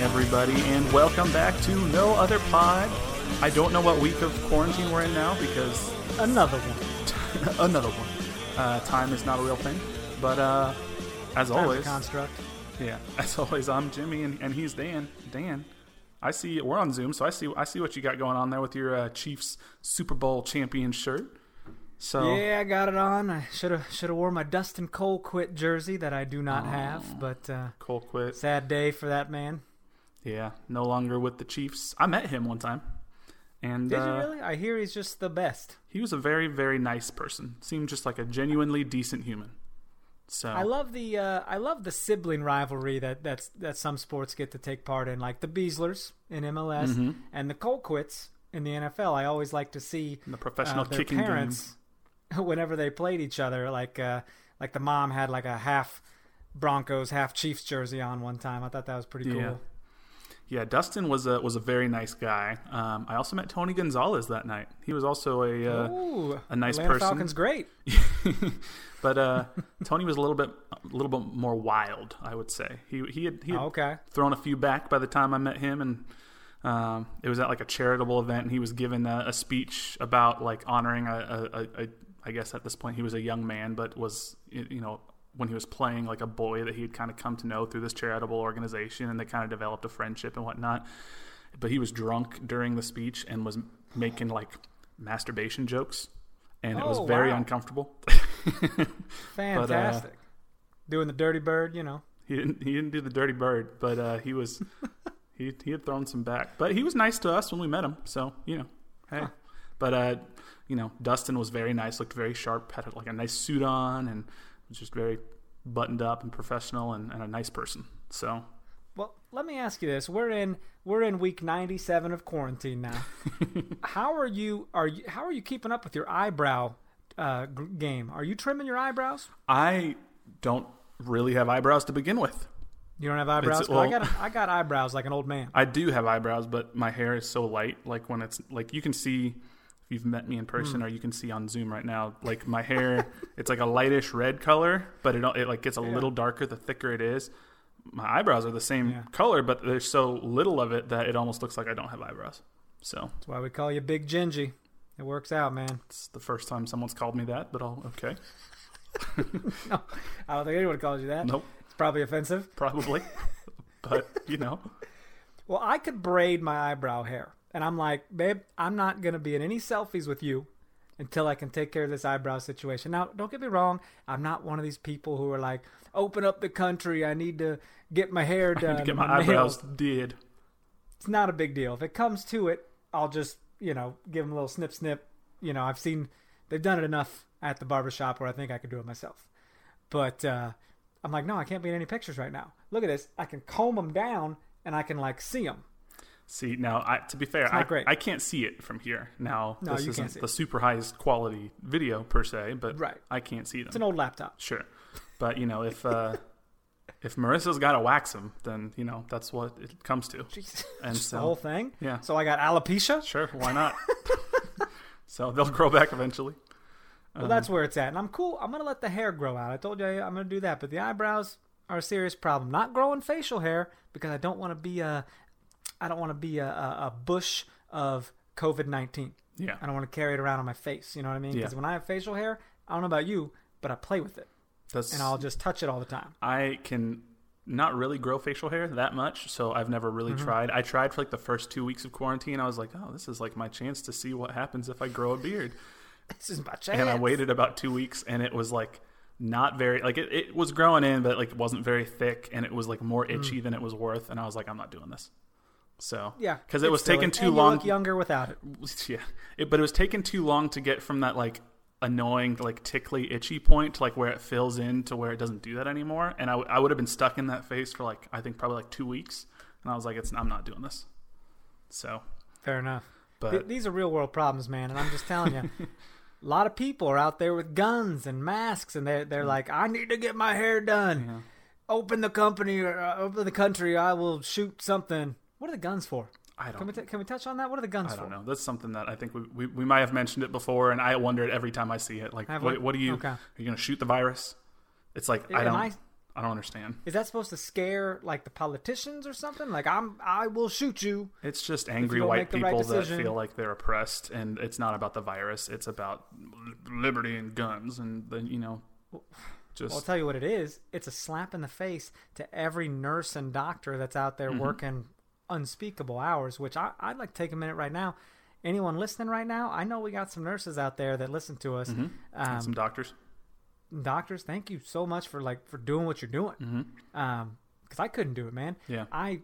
Everybody, and welcome back to No Other Pod. I don't know what week of quarantine we're in now because another one. Time is not a real thing, but as always, construct. Yeah, as always, I'm Jimmy, and he's Dan. Dan, I see we're on Zoom, so I see what you got going on there with your Chiefs Super Bowl champion shirt. So yeah, I got it on. I should have worn my Dustin Colquitt jersey that I do not have, but Colquitt. Sad day for that man. Yeah, no longer with the Chiefs. I met him one time. And did you really? I hear he's just the best. He was a very, very nice person. Seemed just like a genuinely decent human. So I love the sibling rivalry that some sports get to take part in, like the Beislers in MLS and the Colquitts in the NFL. I always like to see the professional their kicking parents game. Whenever they played each other, like the mom had like a half Broncos, half Chiefs jersey on one time. I thought that was pretty cool. Yeah, Dustin was a very nice guy. I also met Tony Gonzalez that night. He was also a nice Atlanta person. Falcons great, but Tony was a little bit more wild, I would say. He had thrown a few back by the time I met him, and it was at like a charitable event, and he was giving a speech about like honoring a I guess at this point he was a young man, but was, you know, when he was playing, like a boy that he had kind of come to know through this charitable organization, and they kind of developed a friendship and whatnot. But he was drunk during the speech and was making like masturbation jokes, and it was very uncomfortable. Fantastic. But, doing the dirty bird, you know. He didn't do the dirty bird, but he was he had thrown some back. But he was nice to us when we met him, so, you know, hey. Huh. But you know, Dustin was very nice, looked very sharp, had like a nice suit on, and just very buttoned up and professional, and a nice person. So, well, let me ask you this: we're in week 97 of quarantine now. How are you keeping up with your eyebrow game? Are you trimming your eyebrows? I don't really have eyebrows to begin with. You don't have eyebrows? Well, I got eyebrows like an old man. I do have eyebrows, but my hair is so light. Like when it's like you can see. You've met me in person or you can see on Zoom right now, like my hair, it's like a lightish red color, but it like gets a little darker the thicker it is. My eyebrows are the same color, but there's so little of it that it almost looks like I don't have eyebrows. So that's why we call you Big Gingy. It works out, man. It's the first time someone's called me that, but okay. No, I don't think anyone calls you that. Nope. It's probably offensive. Probably. But you know, well, I could braid my eyebrow hair. And I'm like, babe, I'm not going to be in any selfies with you until I can take care of this eyebrow situation. Now, don't get me wrong. I'm not one of these people who are like, open up the country. I need to get my hair done. I need to get my eyebrows did. It's not a big deal. If it comes to it, I'll just, you know, give them a little snip, snip. You know, I've seen they've done it enough at the barbershop where I think I could do it myself. But I'm like, no, I can't be in any pictures right now. Look at this. I can comb them down and I can like see them. See, now, to be fair, I can't see it from here. Now, no, this isn't the super highest quality video, per se, but I can't see them. It's an old laptop. Sure. But, you know, if Marissa's got to wax them, then, you know, that's what it comes to. Jeez. And so, the whole thing? Yeah. So I got alopecia? Sure, why not? So they'll grow back eventually. Well, that's where it's at. And I'm cool. I'm going to let the hair grow out. I told you I'm going to do that. But the eyebrows are a serious problem. Not growing facial hair because I don't want to be a bush of COVID-19. Yeah. I don't want to carry it around on my face. You know what I mean? Because when I have facial hair, I don't know about you, but I play with it. And I'll just touch it all the time. I can not really grow facial hair that much, so I've never really tried. I tried for like the first 2 weeks of quarantine. I was like, oh, this is like my chance to see what happens if I grow a beard. This is my chance. And I waited about 2 weeks, and it was like not very, like it was growing in, but like it wasn't very thick, and it was like more itchy than it was worth. And I was like, I'm not doing this. So yeah, because it was taking too long. You look younger without it. Yeah, but it was taking too long to get from that like annoying, like tickly, itchy point, like where it fills in to where it doesn't do that anymore. And I would have been stuck in that phase for like I think probably like 2 weeks. And I was like, I'm not doing this. So fair enough. But these are real world problems, man. And I'm just telling you, a lot of people are out there with guns and masks, and they're like, I need to get my hair done. Yeah. Open the company or open the country, I will shoot something. What are the guns for? I don't. Can we touch on that? What are the guns for? I don't know. That's something that I think we might have mentioned it before, and I wonder it every time I see it. Like, what do you? Okay. Are you going to shoot the virus? It's like I don't understand. Is that supposed to scare like the politicians or something? Like I will shoot you. It's just angry white people that feel like they're oppressed, and it's not about the virus. It's about liberty and guns, and then Well, I'll tell you what it is. It's a slap in the face to every nurse and doctor that's out there working unspeakable hours, which I'd like to take a minute right now. Anyone listening right now, I know we got some nurses out there that listen to us, and some doctors, thank you so much for doing what you're doing, because I couldn't do it, man. I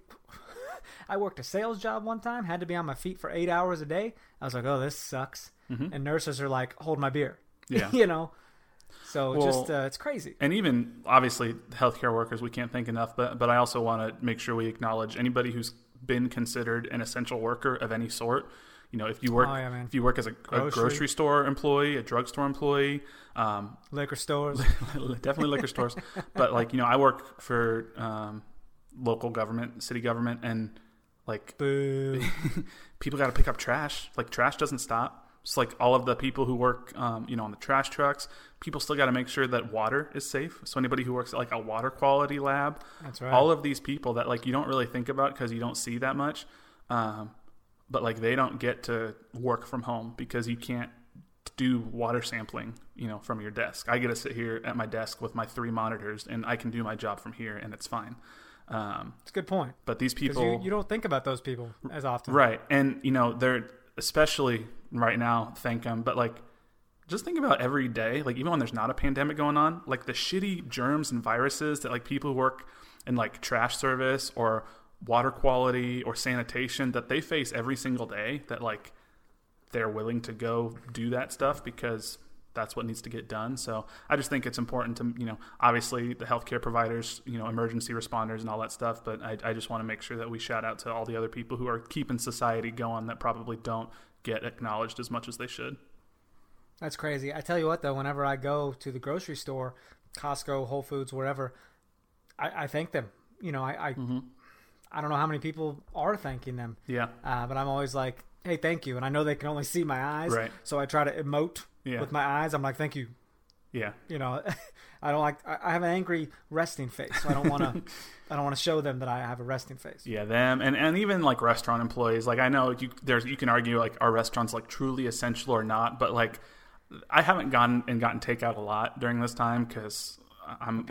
worked a sales job one time, had to be on my feet for 8 hours a day. I was like, oh, this sucks. And nurses are like, hold my beer. So it's crazy. And even obviously healthcare workers, we can't thank enough, but I also want to make sure we acknowledge anybody who's been considered an essential worker of any sort. If you work as a grocery store employee, a drugstore employee, liquor stores, definitely liquor stores. But I work for local government, city government, and boo. People got to pick up trash. Like trash doesn't stop. It's so all of the people who work, on the trash trucks, people still got to make sure that water is safe. So anybody who works at a water quality lab, that's right. All of these people that you don't really think about because you don't see that much, but they don't get to work from home because you can't do water sampling, from your desk. I get to sit here at my desk with my 3 monitors, and I can do my job from here, and it's fine. It's a good point. But these people, you don't think about those people as often, right? And they're especially right now, thank them, but just think about every day, even when there's not a pandemic going on, the shitty germs and viruses that people who work in trash service or water quality or sanitation that they face every single day, that they're willing to go do that stuff because that's what needs to get done. So I just think it's important to, obviously the healthcare providers, emergency responders and all that stuff. But I just want to make sure that we shout out to all the other people who are keeping society going that probably don't get acknowledged as much as they should. That's crazy. I tell you what, though, whenever I go to the grocery store, Costco, Whole Foods, wherever, I thank them. I don't know how many people are thanking them. Yeah. But I'm always like, hey, thank you. And I know they can only see my eyes. Right. So I try to emote with my eyes. I'm like, thank you. Yeah. I don't I have an angry resting face. So I don't want to, show them that I have a resting face. Yeah. Them. And even restaurant employees, I know you can argue are restaurants truly essential or not, but I haven't gone and gotten takeout a lot during this time because I'm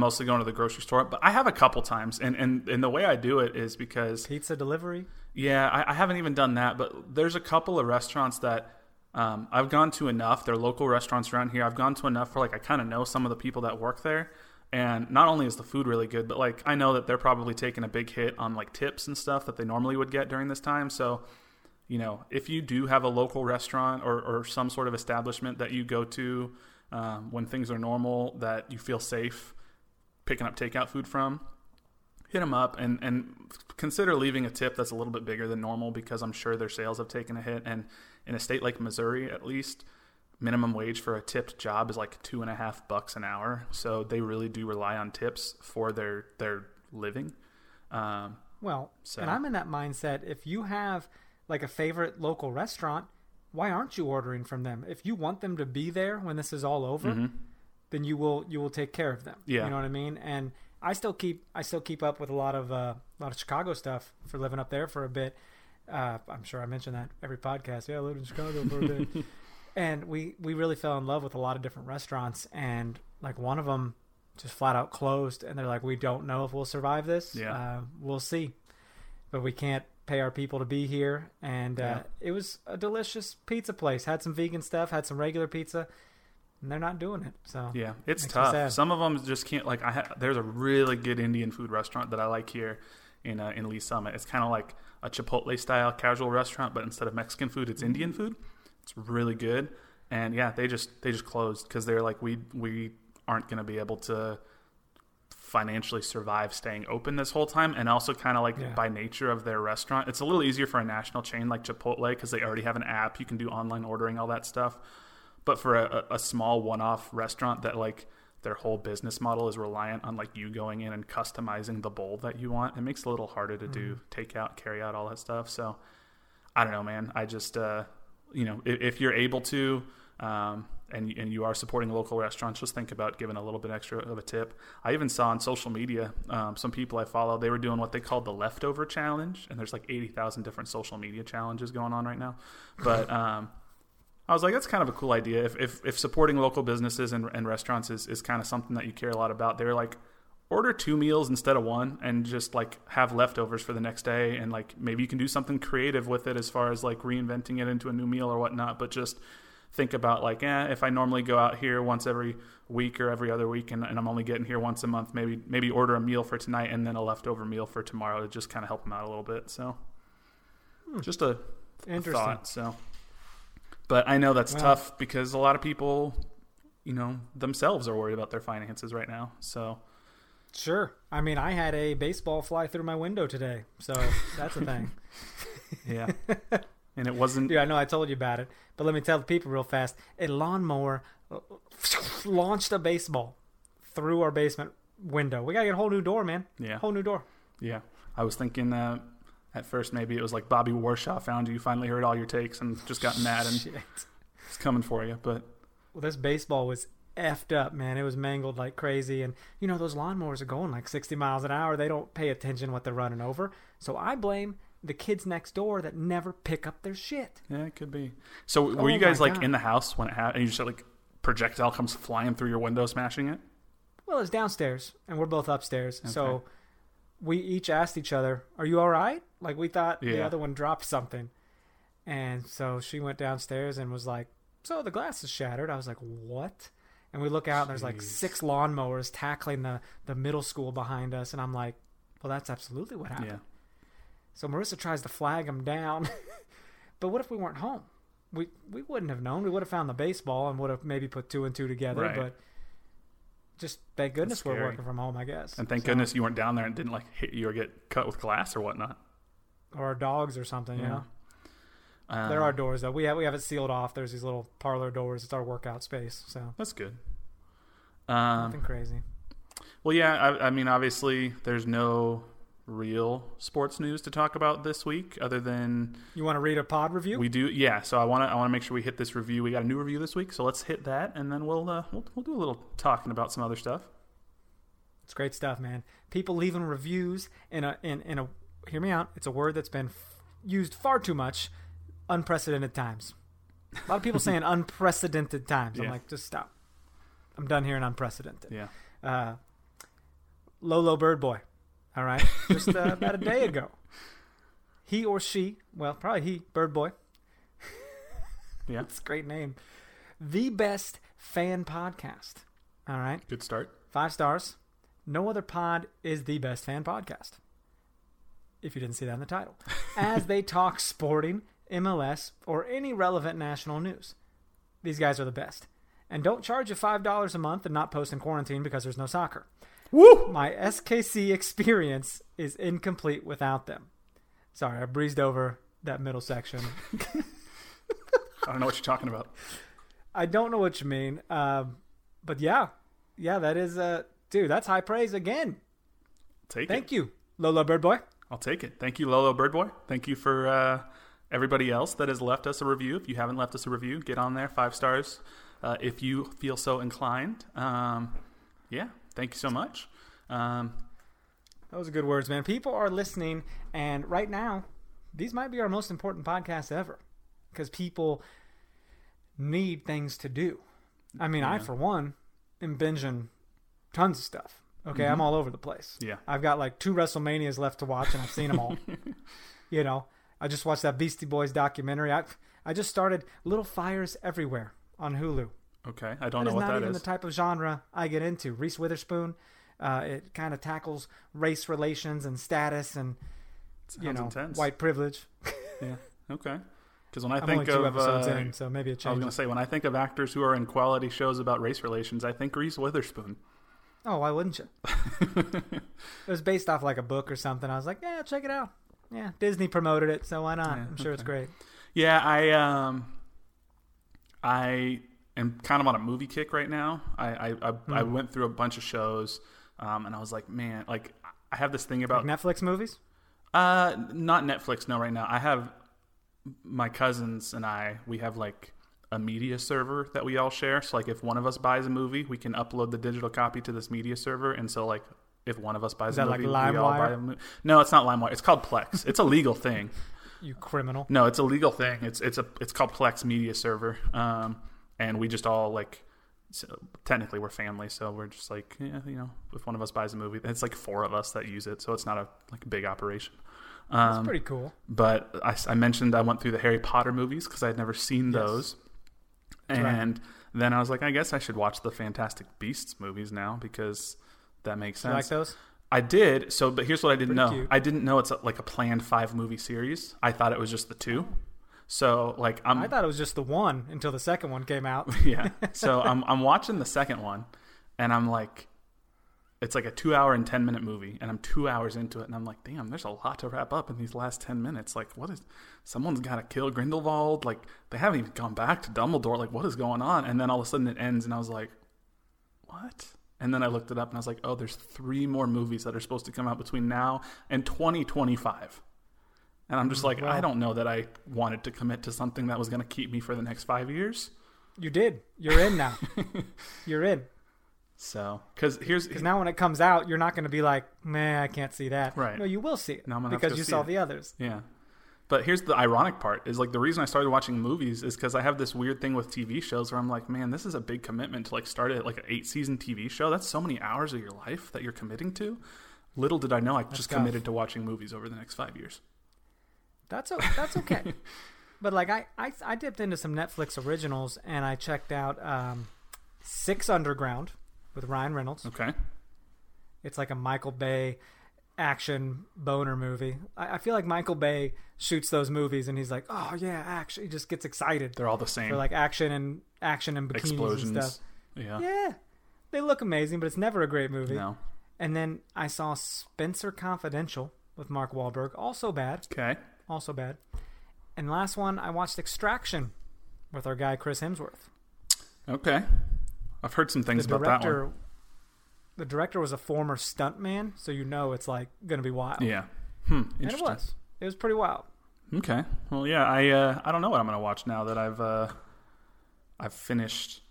mostly going to the grocery store, but I have a couple times. And the way I do it is because pizza delivery. Yeah. I haven't even done that, but there's a couple of restaurants that, I've gone to enough. They're local restaurants around here. I've gone to enough where I kind of know some of the people that work there, and not only is the food really good, but I know that they're probably taking a big hit on tips and stuff that they normally would get during this time. So, if you do have a local restaurant or some sort of establishment that you go to, when things are normal, that you feel safe picking up takeout food from, hit them up and consider leaving a tip that's a little bit bigger than normal, because I'm sure their sales have taken a hit. And in a state like Missouri, at least, minimum wage for a tipped job is $2.50 an hour. So they really do rely on tips for their living. And I'm in that mindset. If you have a favorite local restaurant, why aren't you ordering from them? If you want them to be there when this is all over, mm-hmm. then you will take care of them. Yeah. You know what I mean? And I still keep up with a lot of Chicago stuff for living up there for a bit. I'm sure I mention that every podcast. Yeah, I lived in Chicago for a bit. And we really fell in love with a lot of different restaurants, and like one of them just flat out closed, and they're like, we don't know if we'll survive this. Yeah. We'll see. But we can't pay our people to be here. And it was a delicious pizza place. Had some vegan stuff, had some regular pizza, and they're not doing it. So yeah, it's tough. Some of them just can't. Like there's a really good Indian food restaurant that I like here in Lee Summit. It's kind of like a Chipotle style casual restaurant, but instead of Mexican food, it's Indian food. It's really good. And yeah, they just closed because they're like, we aren't going to be able to financially survive staying open this whole time. And also kind of like by nature of their restaurant, it's a little easier for a national chain like Chipotle because they already have an app. You can do online ordering, all that stuff. But for a small one-off restaurant that like their whole business model is reliant on like you going in and customizing the bowl that you want, it makes it a little harder to do takeout, carry out, all that stuff. So I don't know, man. I just, you know, if you're able to, and you are supporting local restaurants, just think about giving a little bit extra of a tip. I even saw on social media, some people I follow, they were doing what they called the leftover challenge. And there's like 80,000 different social media challenges going on right now. But I was like, that's kind of a cool idea. If supporting local businesses and restaurants is kind of something that you care a lot about, they're like, order 2 meals instead of 1 and just like have leftovers for the next day. And like, maybe you can do something creative with it as far as like reinventing it into a new meal or whatnot. But just think about like, if I normally go out here once every week or every other week and I'm only getting here once a month, maybe order a meal for tonight and then a leftover meal for tomorrow to just kind of help them out a little bit. So just a thought. So, but I know that's tough because a lot of people, you know, themselves are worried about their finances right now. So sure. I mean, I had a baseball fly through my window today, so that's a thing. Yeah. And it wasn't... Dude, I know I told you about it, but let me tell the people real fast. A lawnmower launched a baseball through our basement window. We got to get a whole new door, man. Yeah. Whole new door. Yeah. I was thinking at first maybe it was like Bobby Warshaw found you, finally heard all your takes and just got mad and it's coming for you, but... Well, this baseball was effed up, man. It was mangled like crazy. And you know, those lawnmowers are going like 60 miles an hour. They don't pay attention what they're running over. So I blame the kids next door that never pick up their shit. Yeah, it could be. So were you guys like in the house when it happened and you just like projectile comes flying through your window, smashing it? Well, it's downstairs and we're both upstairs. Okay. So we each asked each other, are you all right? Like we thought the other one dropped something. And so she went downstairs and was like, so the glass is shattered. I was like, what? And we look out and there's like 6 lawnmowers tackling the middle school behind us. And I'm like, well, that's absolutely what happened. Yeah. So Marissa tries to flag them down. But what if we weren't home? We wouldn't have known. We would have found the baseball and would have maybe put 2 and 2 together. Right. But just thank goodness we're working from home, I guess. And thank goodness you weren't down there and didn't like hit you or get cut with glass or whatnot. Or dogs or something, you know? There are doors, though. We have it sealed off. There's these little parlor doors. It's our workout space. So that's good. Nothing crazy. Well, yeah, I mean, obviously, there's no real sports news to talk about this week other than... You want to read a pod review? We do, yeah. So I want to make sure we hit this review. We got a new review this week, so let's hit that, and then we'll do a little talking about some other stuff. It's great stuff, man. People leaving reviews in a... Hear me out. It's a word that's been used far too much... Unprecedented times. A lot of people saying unprecedented times. I'm like, just stop. I'm done hearing unprecedented. Yeah. Lolo Bird Boy. All right. Just about a day ago. He or she, well, probably he, Bird Boy. Yeah. It's a great name. The best fan podcast. All right. Good start. 5 stars. No other pod is the best fan podcast. If you didn't see that in the title. As they talk sporting, MLS, or any relevant national news. These guys are the best. And don't charge you $5 a month and not post in quarantine because there's no soccer. Woo! My SKC experience is incomplete without them. Sorry, I breezed over that middle section. I don't know what you're talking about. I don't know what you mean. But yeah, that is, dude, that's high praise again. Thank you, Lolo Bird Boy. I'll take it. Thank you, Lolo Bird Boy. Thank you for... Everybody else that has left us a review, if you haven't left us a review, get on there, 5 stars if you feel so inclined. Yeah, thank you so much. Those are good words, man. People are listening, and right now, these might be our most important podcasts ever because people need things to do. I mean, yeah. I, for one, am binging tons of stuff. Okay, mm-hmm. I'm all over the place. Yeah. I've got like 2 WrestleManias left to watch, and I've seen them all. You know, I just watched that Beastie Boys documentary. I just started Little Fires Everywhere on Hulu. Okay, I don't know what that is. It's not even the type of genre I get into. Reese Witherspoon, it kind of tackles race relations and status and, you know, intense. White privilege. Yeah, okay. Because when I think of, in, so maybe I was going to say, when I think of actors who are in quality shows about race relations, I think Reese Witherspoon. Oh, why wouldn't you? It was based off like a book or something. I was like, yeah, check it out. Yeah, Disney promoted it, so why not? Yeah, I'm sure okay. It's great. Yeah, I am kind of on a movie kick right now. I went through a bunch of shows, and I was like, man, like I have this thing about like Netflix movies. Not Netflix. No, right now I have my cousins and we have like a media server that we all share. So like if one of us buys a movie, we can upload the digital copy to this media server, and so like. If one of us buys a movie, like we all buy a movie. No, it's not LimeWire. It's called Plex. It's a legal thing. You criminal. No, it's a legal thing. It's called Plex Media Server. And we just all like, so technically we're family. So we're just like, yeah, you know, if one of us buys a movie, it's like 4 of us that use it. So it's not a like big operation. That's pretty cool. But I mentioned I went through the Harry Potter movies because I had never seen those. That's and right. Then I was like, I guess I should watch the Fantastic Beasts movies now because... That makes sense. You like those? I did. So, but here's what I didn't know. Cute. I didn't know it's like a planned 5-movie series. I thought it was just the 2. So, like, I thought it was just the 1 until the second one came out. Yeah. So I'm watching the second one, and I'm like, it's like a 2-hour and 10-minute movie, and I'm 2 hours into it, and I'm like, damn, there's a lot to wrap up in these last 10 minutes. Like, what is? Someone's got to kill Grindelwald. Like, they haven't even gone back to Dumbledore. Like, what is going on? And then all of a sudden it ends, and I was like, what? And then I looked it up, and I was like, oh, there's 3 more movies that are supposed to come out between now and 2025. And I'm just like, wow. I don't know that I wanted to commit to something that was going to keep me for the next 5 years. You did. You're in now. You're in. So, because now when it comes out, you're not going to be like, man, I can't see that. Right. No, you will see it because you saw the others. Yeah. But here's the ironic part is like the reason I started watching movies is because I have this weird thing with TV shows where I'm like, man, this is a big commitment to like start at like an 8-season TV show. That's so many hours of your life that you're committing to. Little did I know I that's just tough. Committed to watching movies over the next 5 years. That's okay. But like I dipped into some Netflix originals and I checked out Six Underground with Ryan Reynolds. Okay. It's like a Michael Bay action boner movie. I feel like Michael Bay shoots those movies and he's like, oh yeah, action. He just gets excited. They're all the same. They're like action and bikinis explosions and stuff. Yeah, they look amazing, but it's never a great movie. No. And then I saw Spenser Confidential with Mark Wahlberg. Also bad. And last one I watched Extraction with our guy Chris Hemsworth. Okay, I've heard some things about that one. The director was a former stuntman, so you know it's like gonna be wild. Yeah, and it was pretty wild. Okay, well, yeah, I don't know what I'm gonna watch now that I've finished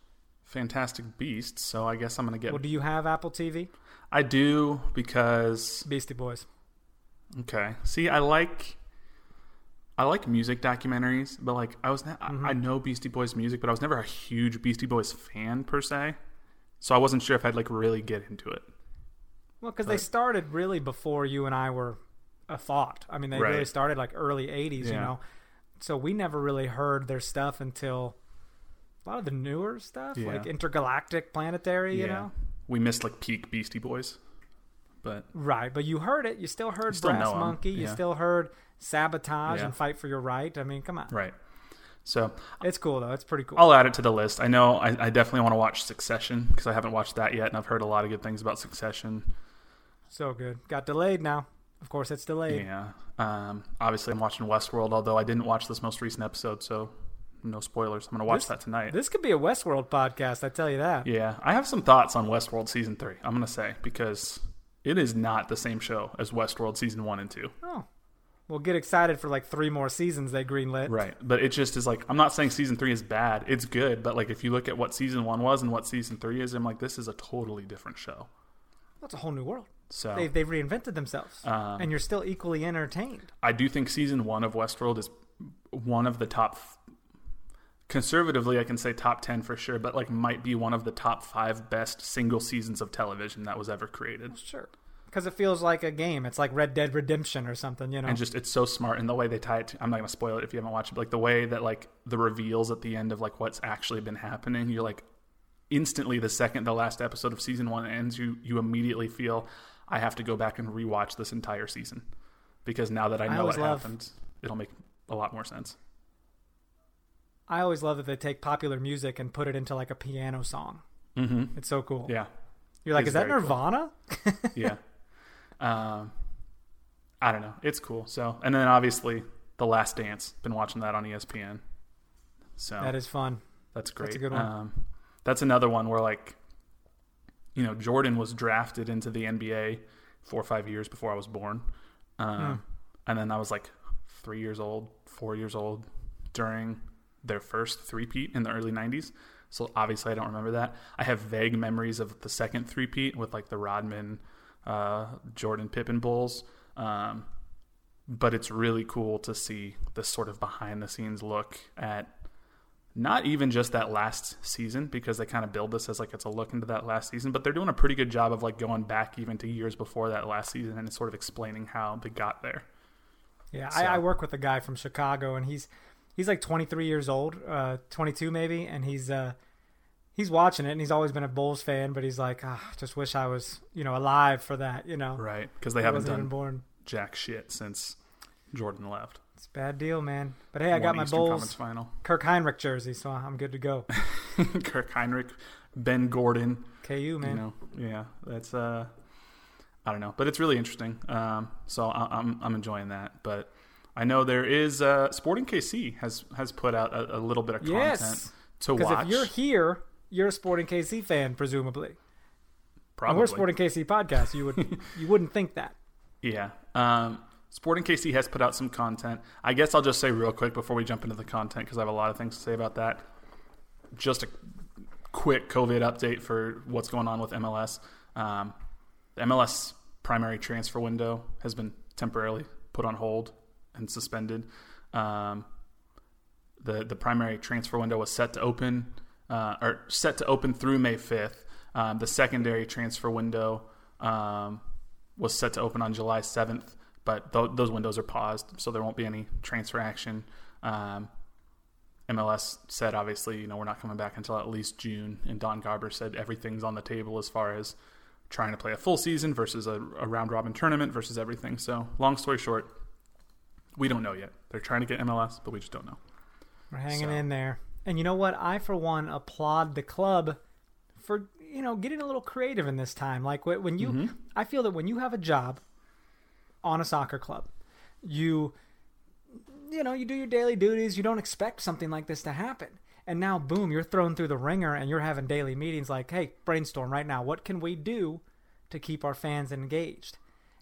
Fantastic Beasts, so I guess I'm gonna get. Well, do you have Apple TV? I do because Beastie Boys. Okay, see, I like music documentaries, but like I know Beastie Boys music, but I was never a huge Beastie Boys fan per se. So I wasn't sure if I'd like really get into it. Well, because they started really before you and I were a thought. I mean, they really started like early 80s, you know. So we never really heard their stuff until a lot of the newer stuff, like Intergalactic Planetary, you know. We missed like peak Beastie Boys. But you heard it. You still heard Brass Monkey. Yeah. You still heard Sabotage and Fight for Your Right. I mean, come on. Right. So it's cool though. It's pretty cool. I'll add it to the list. I know I definitely want to watch Succession because I haven't watched that yet, and I've heard a lot of good things about Succession. So good. Got delayed now. Of course, it's delayed. Yeah. Obviously, I'm watching Westworld, although I didn't watch this most recent episode, so no spoilers. I'm going to watch that tonight. This could be a Westworld podcast. I tell you that. Yeah, I have some thoughts on Westworld season 3. I'm going to say because it is not the same show as Westworld season 1 and 2. Oh. we'll get excited for like three more seasons they greenlit. Right. But it just is like, I'm not saying season 3 is bad. It's good. But like, if you look at what season 1 was and what season 3 is, I'm like, this is a totally different show. That's a whole new world. So they've reinvented themselves, and you're still equally entertained. I do think season 1 of Westworld is one of the top, conservatively I can say top 10 for sure, but like might be one of the top 5 best single seasons of television that was ever created. Sure. Because it feels like a game. It's like Red Dead Redemption or something, you know. And just, it's so smart. And the way they tie it to, I'm not going to spoil it if you haven't watched it, but like the way that like the reveals at the end of like what's actually been happening, you're like, instantly the second the last episode of season 1 ends, you immediately feel, I have to go back and rewatch this entire season, because now that I know what happened, it'll make a lot more sense. I always love that they take popular music and put it into like a piano song. Mm-hmm. It's so cool. Yeah. You're like, is that Nirvana? Cool. Yeah. I don't know. It's cool. So, and then obviously The Last Dance, been watching that on ESPN. So that is fun. That's great. That's a good one. That's another one where like, you know, Jordan was drafted into the NBA 4 or 5 years before I was born. And then I was like 4 years old during their first three-peat in the early 90s. So obviously I don't remember that. I have vague memories of the second three-peat with like the Rodman, Jordan Pippen Bulls, but it's really cool to see this sort of behind the scenes look at not even just that last season, because they kind of build this as like it's a look into that last season, but they're doing a pretty good job of like going back even to years before that last season and sort of explaining how they got there. Yeah, so. I work with a guy from Chicago, and he's like 23 years old, 22 maybe, and he's watching it, and he's always been a Bulls fan, but he's like, I just wish I was, you know, alive for that, you know. Right, because they haven't done jack shit since Jordan left. It's a bad deal, man. But hey, I got my Bulls Kirk Heinrich jersey, so I'm good to go. Kirk Heinrich, Ben Gordon. KU, man. You know, yeah, that's, I don't know, but it's really interesting. So I'm enjoying that, but I know there is, Sporting KC has put out a little bit of content to watch. Because if you're here... You're a Sporting KC fan, presumably. Probably. And we're a Sporting KC podcast. You wouldn't think that. Yeah. Sporting KC has put out some content. I guess I'll just say real quick before we jump into the content, because I have a lot of things to say about that. Just a quick COVID update for what's going on with MLS. The MLS primary transfer window has been temporarily put on hold and suspended. The primary transfer window was set to open through May 5th. The secondary transfer window was set to open on July 7th, but those windows are paused, so there won't be any transfer action. MLS said, obviously, you know, we're not coming back until at least June, and Don Garber said everything's on the table as far as trying to play a full season versus a round-robin tournament versus everything. So long story short, we don't know yet. They're trying to get MLS, but we just don't know. We're hanging in there. And you know what? I, for one, applaud the club for, you know, getting a little creative in this time. Like when you, mm-hmm. I feel that when you have a job on a soccer club, you know, you do your daily duties. You don't expect something like this to happen. And now, boom, you're thrown through the ringer and you're having daily meetings like, hey, brainstorm right now. What can we do to keep our fans engaged?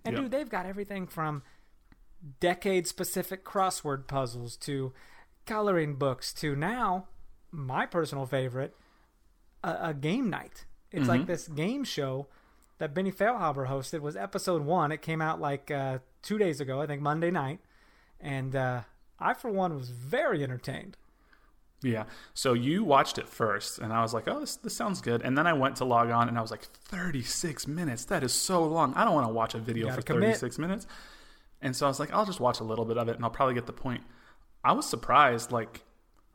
And Dude, they've got everything from decade specific crossword puzzles to coloring books to now, my personal favorite, a game night. It's mm-hmm. like this game show that Benny Feilhaber hosted was episode 1. It came out like 2 days ago, I think Monday night. And I, for one, was very entertained. Yeah. So you watched it first and I was like, oh, this sounds good. And then I went to log on and I was like, 36 minutes. That is so long. I don't want to watch a video for 36 minutes. And so I was like, I'll just watch a little bit of it and I'll probably get the point. I was surprised, like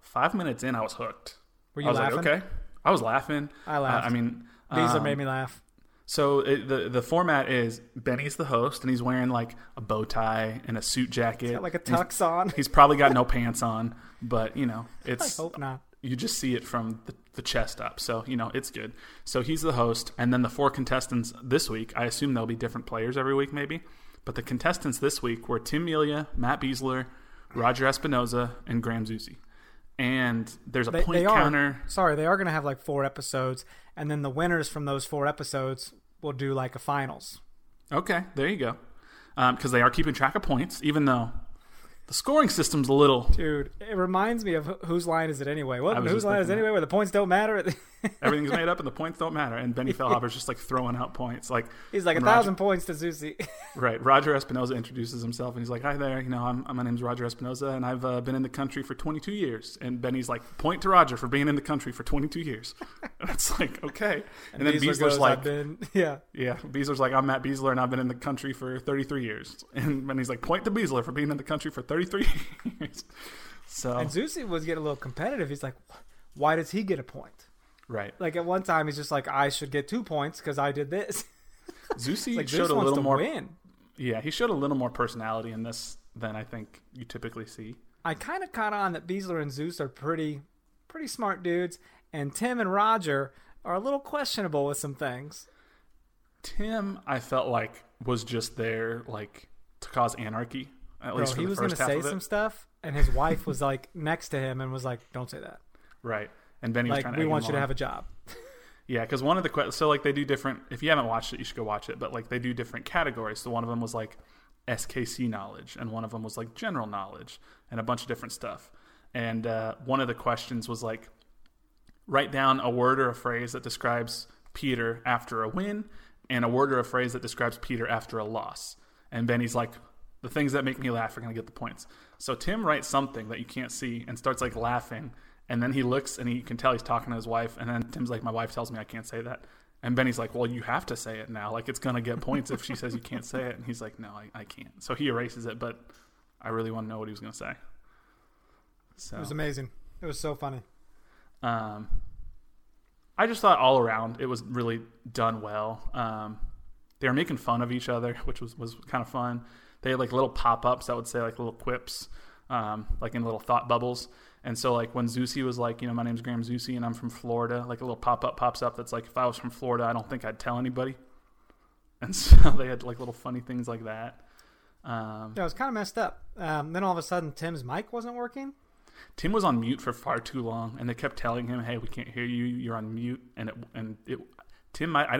5 minutes in, I was hooked. Were you laughing? Like, okay. I was laughing. I laughed. I mean, Beisler made me laugh. So the format is Benny's the host and he's wearing like a bow tie and a suit jacket. He's got like a tux on. He's probably got no pants on, but you know, it's, I hope not. You just see it from the chest up. So, you know, it's good. So he's the host. And then the 4 contestants this week, I assume there'll be different players every week maybe, but the contestants this week were Tim Melia, Matt Beisler, Roger Espinoza, and Graham Zusi. And there's a point counter. Sorry, they are going to have like 4 episodes, and then the winners from those 4 episodes will do like a finals. Okay, there you go. because they are keeping track of points, even though the scoring system's a little... Dude, it reminds me of Whose Line Is It Anyway? What? Whose Line Is It Anyway? Where the points don't matter? Everything's made up and the points don't matter. And Benny Feilhaber's just like throwing out points. Like he's like 1,000 points to Zusi. Right. Roger Espinoza introduces himself and he's like, hi there, you know, my name's Roger Espinoza and I've been in the country for 22 years. And Benny's like, point to Roger for being in the country for 22 years. And it's like, okay. And then Beisler's like, Beisler's like, I'm Matt Beisler and I've been in the country for 33 years. And Benny's like, point to Beisler for being in the country for 33 years. So. And Zusi was getting a little competitive. He's like, why does he get a point? Right. Like at one time, he's just like, I should get 2 points because I did this. Zusi like, showed a little more. Win. Yeah, he showed a little more personality in this than I think you typically see. I kind of caught on that Beisler and Zusi are pretty smart dudes, and Tim and Roger are a little questionable with some things. Tim, I felt like was just there like to cause anarchy. At least he was going to say some stuff, and his wife was like next to him and was like, "Don't say that." Right. And Benny was trying to we want you to have a job. Yeah, because one of the questions... So, like, they do different... If you haven't watched it, you should go watch it. But, like, they do different categories. So, one of them was, like, SKC knowledge. And one of them was, like, general knowledge. And a bunch of different stuff. And one of the questions was, like, write down a word or a phrase that describes Peter after a win. And a word or a phrase that describes Peter after a loss. And Benny's like... The things that make me laugh are going to get the points. So, Tim writes something that you can't see and starts, like, laughing... And then he looks and he can tell he's talking to his wife. And then Tim's like, my wife tells me I can't say that. And Benny's like, well, you have to say it now. Like, it's going to get points if she says you can't say it. And he's like, no, I can't. So he erases it, but I really want to know what he was going to say. So, it was amazing. It was so funny. I just thought all around it was really done well. They were making fun of each other, which was kind of fun. They had, like, little pop-ups that would say, like, little quips, like in little thought bubbles. And so, like, when Zusi was like, you know, my name's Graham Zusi and I'm from Florida, like a little pop-up pops up that's like, if I was from Florida, I don't think I'd tell anybody. And so they had, like, little funny things like that. Yeah, it was kind of messed up. Then all of a sudden, Tim's mic wasn't working. Tim was on mute for far too long, and they kept telling him, hey, we can't hear you. You're on mute. I don't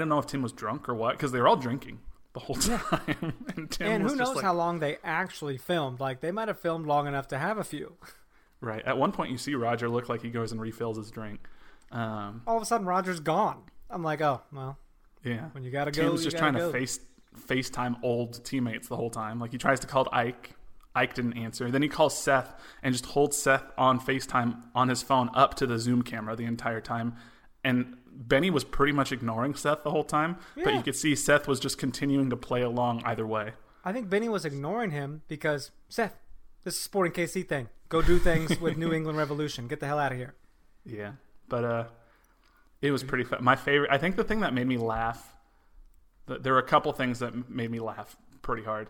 know if Tim was drunk or what, because they were all drinking the whole time. And who knows how long they actually filmed. Like, they might have filmed long enough to have a few. Right. At one point, you see Roger look like he goes and refills his drink. All of a sudden, Roger's gone. I'm like, oh, well. Yeah. When you got to go, Tim's just trying to FaceTime old teammates the whole time. Like, he tries to call Ike. Ike didn't answer. Then he calls Seth and just holds Seth on FaceTime on his phone up to the Zoom camera the entire time. And Benny was pretty much ignoring Seth the whole time. Yeah. But you could see Seth was just continuing to play along either way. I think Benny was ignoring him because, Seth, this is a Sporting KC thing. Go do things with New England Revolution. Get the hell out of here. Yeah. But it was pretty fun. My favorite, I think the thing that made me laugh, there were a couple things that made me laugh pretty hard.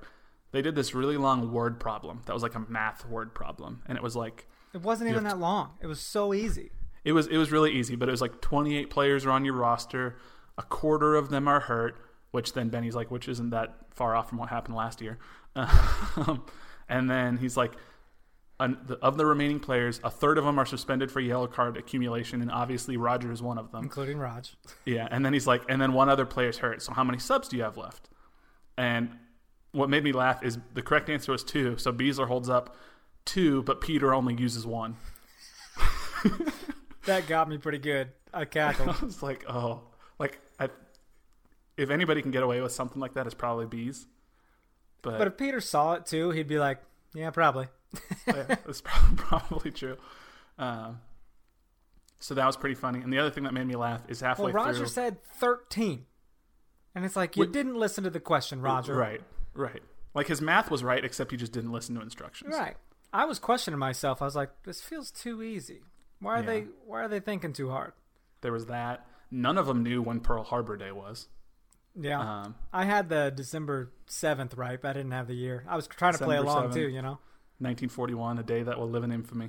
They did this really long word problem. That was like a math word problem. And it was like. It wasn't even that long. It was so easy. It was really easy. But it was like 28 players are on your roster. A quarter of them are hurt. Which then Benny's like, which isn't that far off from what happened last year. And then he's like. Of the remaining players, a third of them are suspended for yellow card accumulation, and obviously Roger is one of them. Including Raj. Yeah, and then he's like, and then one other player's hurt, so how many subs do you have left? And what made me laugh is the correct answer was 2, so Beisler holds up 2, but Peter only uses 1. That got me pretty good. I cackled. I was like, oh. Like, if anybody can get away with something like that, it's probably Bees. But if Peter saw it too, he'd be like, yeah, probably. Yeah, that's probably true. So that was pretty funny. And the other thing that made me laugh is halfway through. Well, Roger said 13. And it's like, you didn't listen to the question, Roger. Right. Like, his math was right, except he just didn't listen to instructions. Right. I was questioning myself. I was like, this feels too easy. Why are they thinking too hard? There was that. None of them knew when Pearl Harbor Day was. Yeah. I had the December 7th, right? But I didn't have the year. I was trying to play along, 7th. Too, you know. 1941, a day that will live in infamy.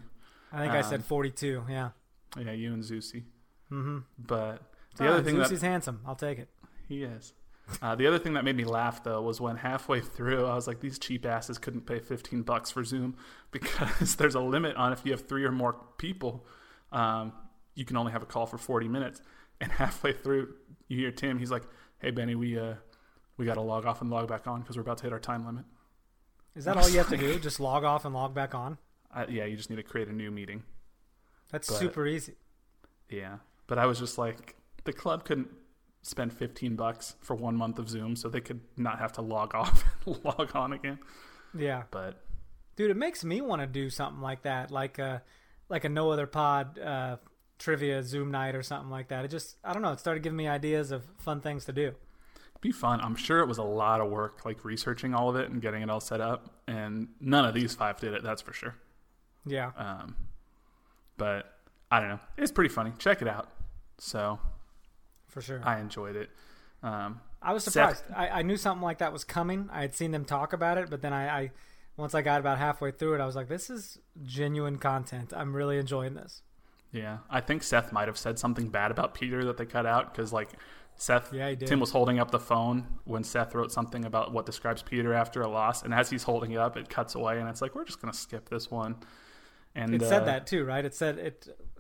I think I said 42, yeah. Yeah, you and Zusi. Mm-hmm. But the other thing Zusi's handsome. I'll take it. He is. The other thing that made me laugh, though, was when halfway through, I was like, these cheap asses couldn't pay $15 for Zoom because there's a limit on if you have 3 or more people, you can only have a call for 40 minutes. And halfway through, you hear Tim. He's like, hey, Benny, we got to log off and log back on because we're about to hit our time limit. Is that all you have to do? Just log off and log back on? Yeah, you just need to create a new meeting. That's super easy. Yeah, but I was just like, the club couldn't spend $15 for 1 month of Zoom, so they could not have to log off and log on again. Yeah. But dude, it makes me want to do something like that, like a No Other Pod trivia Zoom night or something like that. It just, I don't know, it started giving me ideas of fun things to do. Be fun. I'm sure it was a lot of work, like researching all of it and getting it all set up, and none of these five did it, that's for sure. Yeah. But I don't know, it's pretty funny. Check it out. So for sure, I enjoyed it. I was surprised. I knew something like that was coming. I had seen them talk about it, but then I once I got about halfway through it, I was like, this is genuine content. I'm really enjoying this. Yeah, I think Seth might have said something bad about Peter that they cut out, because like Seth, yeah, he did. Tim was holding up the phone when Seth wrote something about what describes Peter after a loss, and as he's holding it up, it cuts away, and it's like, we're just gonna skip this one. And it said that too, right? It said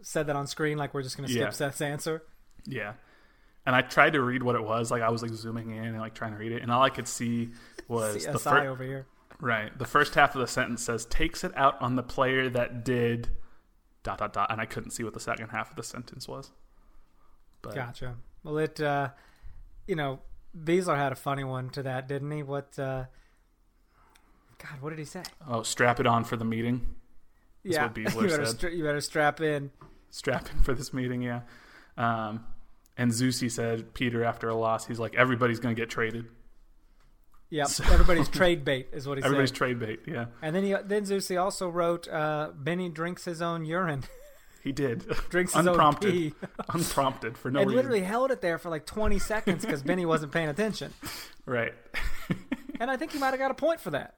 that on screen, like, we're just gonna skip Seth's answer. Yeah. And I tried to read what it was. Like, I was like zooming in and like trying to read it, and all I could see was CSI over here. Right. The first half of the sentence says, takes it out on the player that did ... And I couldn't see what the second half of the sentence was. But, gotcha. Well, it, Beisler had a funny one to that, didn't he? What did he say? Oh, strap it on for the meeting. That's what Beisler said. You better strap in. Strap in for this meeting, yeah. And Zusi said, Peter, after a loss, he's like, everybody's going to get traded. Yeah, so, everybody's trade bait is what he said. Everybody's trade bait, yeah. And then Zusi also wrote, Benny drinks his own urine. He did. Drinks his own pee. Unprompted, for no reason. And literally held it there for like 20 seconds because Benny wasn't paying attention. Right. And I think he might have got a point for that.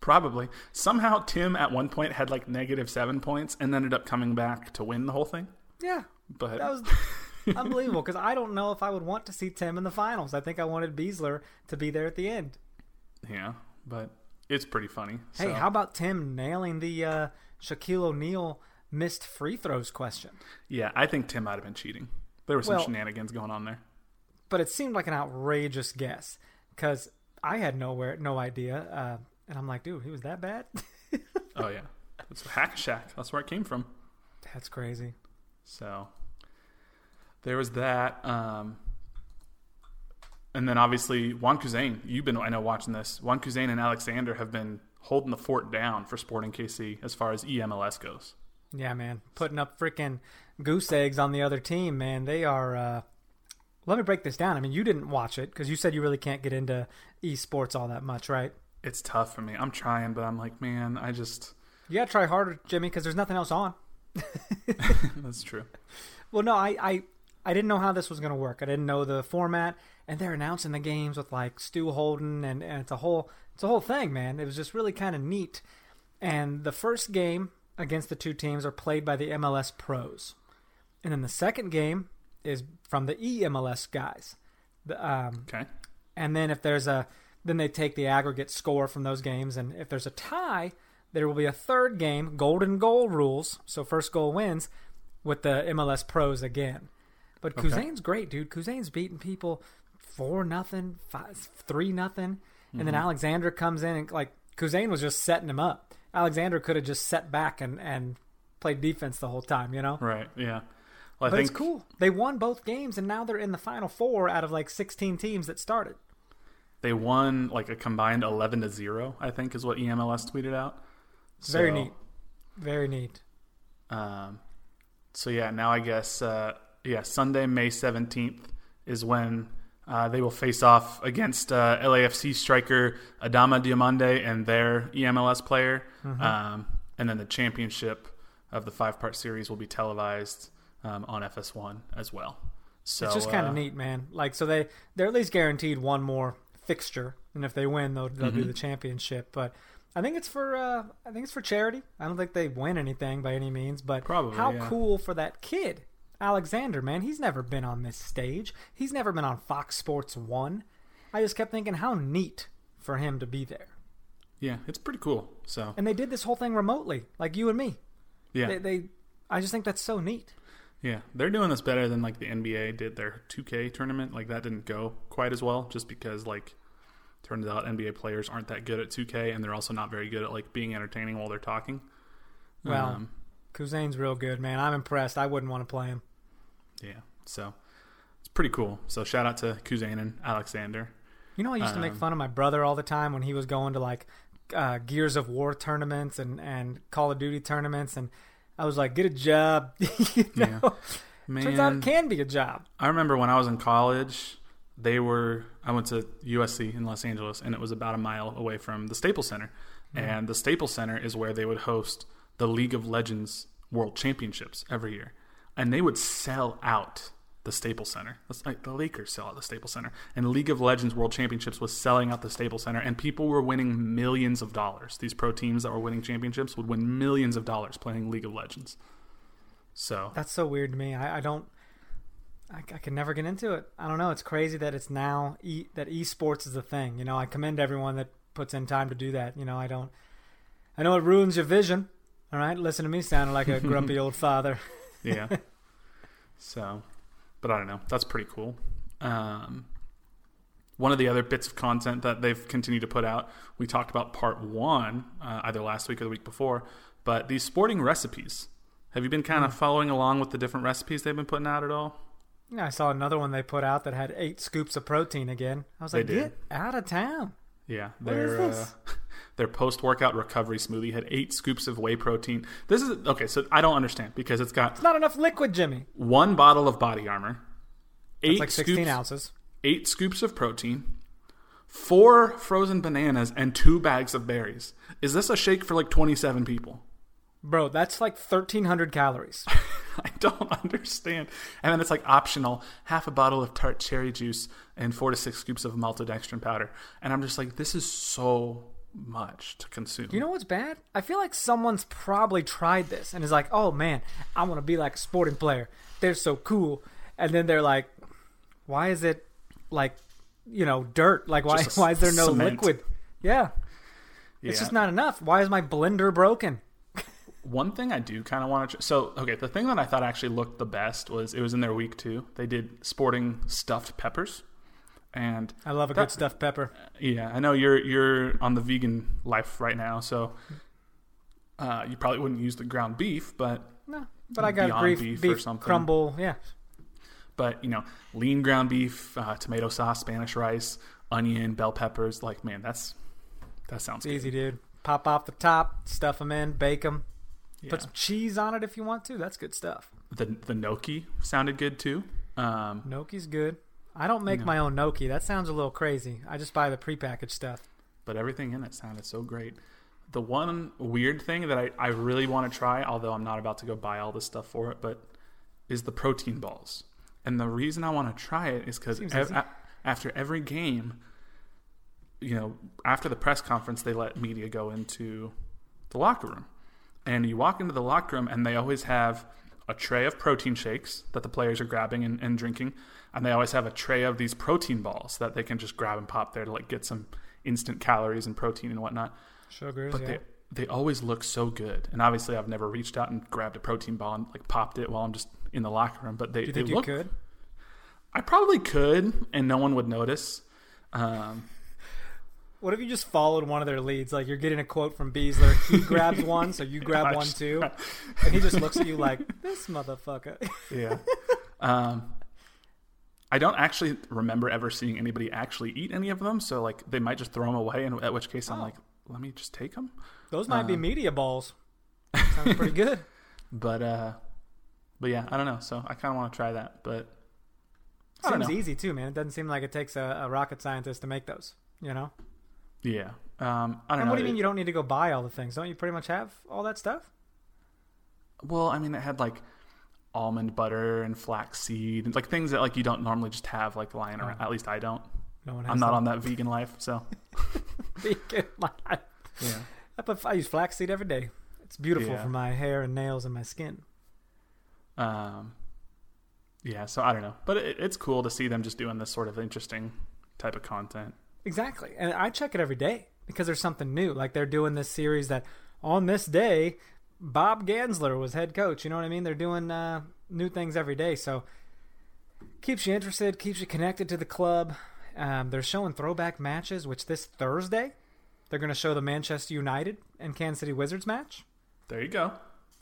Probably. Somehow Tim at one point had like -7 points and ended up coming back to win the whole thing. Yeah. But that was unbelievable, because I don't know if I would want to see Tim in the finals. I think I wanted Beisler to be there at the end. Yeah, but it's pretty funny. Hey, how about Tim nailing the Shaquille O'Neal missed free throws question? Yeah, I think Tim might have been cheating. There were some shenanigans going on there. But it seemed like an outrageous guess, because I had no idea. And I'm like, dude, he was that bad? Oh, yeah. It's Hack Shack. That's where it came from. That's crazy. So there was that, and then obviously Juan Kuzain. You've been, I know, watching this. Juan Kuzain and Alexander have been holding the fort down for Sporting KC as far as MLS goes. Yeah, man, putting up freaking goose eggs on the other team, man. They are. Let me break this down. I mean, you didn't watch it because you said you really can't get into esports all that much, right? It's tough for me. I'm trying, but I'm like, man, I just. You gotta try harder, Jimmy, because there's nothing else on. That's true. Well, no, I didn't know how this was going to work. I didn't know the format, and they're announcing the games with like Stu Holden, and it's a whole thing, man. It was just really kind of neat. And the first game against the two teams are played by the MLS pros, and then the second game is from the EMLS guys. Okay. And then then they take the aggregate score from those games, and if there's a tie, there will be a third game, golden goal rules. So first goal wins with the MLS pros again. But Kuzain's great, dude. Kuzain's beating people 4-0, 3-0. And then Alexander comes in and, like, Kuzain was just setting him up. Alexander could have just set back and played defense the whole time, you know? Right, yeah. Well, but I think it's cool. They won both games, and now they're in the Final Four out of, like, 16 teams that started. They won, like, a combined 11-0, I think, is what EMLS tweeted out. Very neat. Very neat. So, yeah, now I guess Sunday, May 17th is when they will face off against LAFC striker Adama Diomande and their EMLS player. Mm-hmm. And then the championship of the 5-part series will be televised on FS1 as well. So it's just kind of neat, man. Like, so they're at least guaranteed one more fixture, and if they win, they'll do the championship. But I think it's for charity. I don't think they win anything by any means. But probably, how cool for that kid. Alexander, man, he's never been on this stage. He's never been on Fox Sports 1. I just kept thinking how neat for him to be there. Yeah, it's pretty cool. So, and they did this whole thing remotely, like you and me. Yeah, I just think that's so neat. Yeah, they're doing this better than like the NBA did their 2K tournament. Like that didn't go quite as well, just because like Turns out NBA players aren't that good at 2K, and they're also not very good at like being entertaining while they're talking. Well, Kuzain's real good, man. I'm impressed. I wouldn't want to play him. Yeah, so it's pretty cool. So shout out to Kuzain and Alexander. You know, I used to make fun of my brother all the time when he was going to like Gears of War tournaments and Call of Duty tournaments, and I was like, get a job. You know? Yeah. Man, turns out it can be a job. I remember when I was in college, I went to USC in Los Angeles, and it was about a mile away from the Staples Center. Mm-hmm. And the Staples Center is where they would host the League of Legends World Championships every year. And they would sell out the Staples Center. That's like the Lakers sell out the Staples Center. And League of Legends World Championships was selling out the Staples Center, and people were winning millions of dollars. These pro teams that were winning championships would win millions of dollars playing League of Legends. So that's so weird to me. I can never get into it. I don't know. It's crazy that it's now that esports is a thing. You know, I commend everyone that puts in time to do that. You know, I know it ruins your vision. All right, listen to me sounding like a grumpy old father. Yeah. So, but I don't know. That's pretty cool. One of the other bits of content that they've continued to put out, we talked about part one either last week or the week before, but these sporting recipes. Have you been kind of following along with the different recipes they've been putting out at all? Yeah, I saw another one they put out that had 8 scoops of protein again. I was like, get out of town. Yeah. What is this? Their post-workout recovery smoothie had 8 scoops of whey protein. This is... Okay, so I don't understand because it's got... It's not enough liquid, Jimmy. 1 bottle of Body Armor. 8 like 16 scoops, ounces. 8 scoops of protein. 4 frozen bananas and 2 bags of berries. Is this a shake for like 27 people? Bro, that's like 1,300 calories. I don't understand. And then it's like optional, half a bottle of tart cherry juice and 4 to 6 scoops of maltodextrin powder. And I'm just like, this is so much to consume. You know what's bad? I feel like someone's probably tried this and is like, oh man, I want to be like a sporting player. They're so cool. And then they're like, why is it like, you know, dirt? Like why is there no cement. Liquid? Yeah. It's just not enough. Why is my blender broken? One thing I do kind of want to... the thing that I thought actually looked the best was... It was in their week two. They did sporting stuffed peppers. And I love a good stuffed pepper. Yeah, I know you're on the vegan life right now, so you probably wouldn't use the ground beef, but... No, but I got beef or something. Crumble, yeah. But, you know, lean ground beef, tomato sauce, Spanish rice, onion, bell peppers. Like, man, that sounds good. Easy, dude. Pop off the top, stuff them in, bake them. Yeah. Put some cheese on it if you want to. That's good stuff. The gnocchi sounded good too. Gnocchi's good. I don't make my own gnocchi. That sounds a little crazy. I just buy the prepackaged stuff. But everything in it sounded so great. The one weird thing that I really want to try, although I'm not about to go buy all this stuff for it, but is the protein balls. And the reason I want to try it is because after every game, you know, after the press conference, they let media go into the locker room. And you walk into the locker room, and they always have a tray of protein shakes that the players are grabbing and drinking. And they always have a tray of these protein balls that they can just grab and pop there to, like, get some instant calories and protein and whatnot. Sugars, but they always look so good. And obviously, I've never reached out and grabbed a protein ball and, like, popped it while I'm just in the locker room. But Do you think you could? I probably could, and no one would notice. What if you just followed one of their leads? Like, you're getting a quote from Beisler. He grabs one, so you grab one too. And he just looks at you like, this motherfucker. Yeah. I don't actually remember ever seeing anybody actually eat any of them. So, like, they might just throw them away, and at which case I'm like, let me just take them. Those might be media balls. Sounds pretty good. But yeah, I don't know. So I kind of want to try that. But it seems easy too, man. It doesn't seem like it takes a rocket scientist to make those, you know? Yeah. I don't know. And what do you mean you don't need to go buy all the things? Don't you pretty much have all that stuff? Well, I mean, it had like almond butter and flaxseed and like things that like you don't normally just have like lying around. At least I don't. No one has. I'm not on that vegan life, so. Vegan life. Yeah. I use flaxseed every day. It's beautiful for my hair and nails and my skin. Yeah, so I don't know. But it's cool to see them just doing this sort of interesting type of content. Exactly. And I check it every day because there's something new. Like they're doing this series that on this day, Bob Gansler was head coach. You know what I mean? They're doing new things every day. So keeps you interested, keeps you connected to the club. They're showing throwback matches, which this Thursday, they're going to show the Manchester United and Kansas City Wizards match. There you go.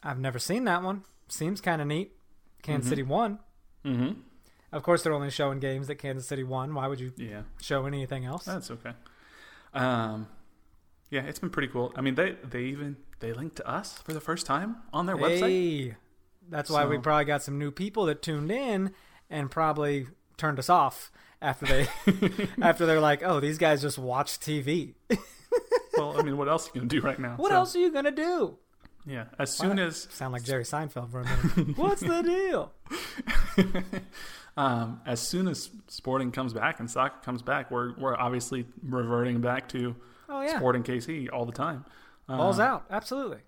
I've never seen that one. Seems kind of neat. Kansas City won. Mm-hmm. Of course, they're only showing games that Kansas City won. Why would you show anything else? That's okay. Yeah, it's been pretty cool. I mean, they linked to us for the first time on their website. That's why we probably got some new people that tuned in and probably turned us off after they're like, oh, these guys just watch TV. Well, I mean, what else are you going to do right now? What else are you going to do? Yeah, as soon as... Sound like Jerry Seinfeld for a minute. What's the deal? As soon as sporting comes back and soccer comes back, we're obviously reverting back to Sporting KC all the time. Balls out, absolutely.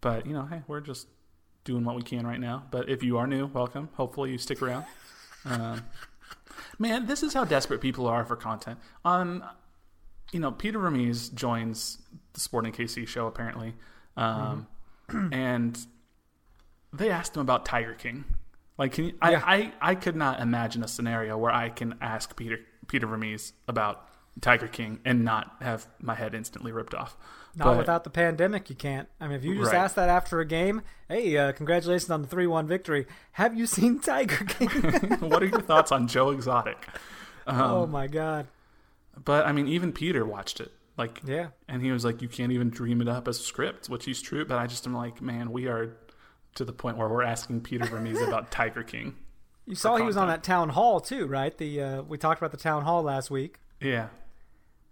But, you know, hey, we're just doing what we can right now. But if you are new, welcome. Hopefully you stick around. Man, this is how desperate people are for content. You know, Peter Vermes joins the Sporting KC show, apparently. And they asked him about Tiger King. Like, can you, I could not imagine a scenario where I can ask Peter Vermes about Tiger King and not have my head instantly ripped off. Not without the pandemic, you can't. I mean, if you just ask that after a game, hey, congratulations on the 3-1 victory. Have you seen Tiger King? What are your thoughts on Joe Exotic? Oh my God. But I mean, even Peter watched it. Like, yeah. And he was like, you can't even dream it up as a script, which is true. But I just am like, man, we are to the point where we're asking Peter Vermes about Tiger King. You saw he was on that town hall too, right? We talked about the town hall last week. Yeah.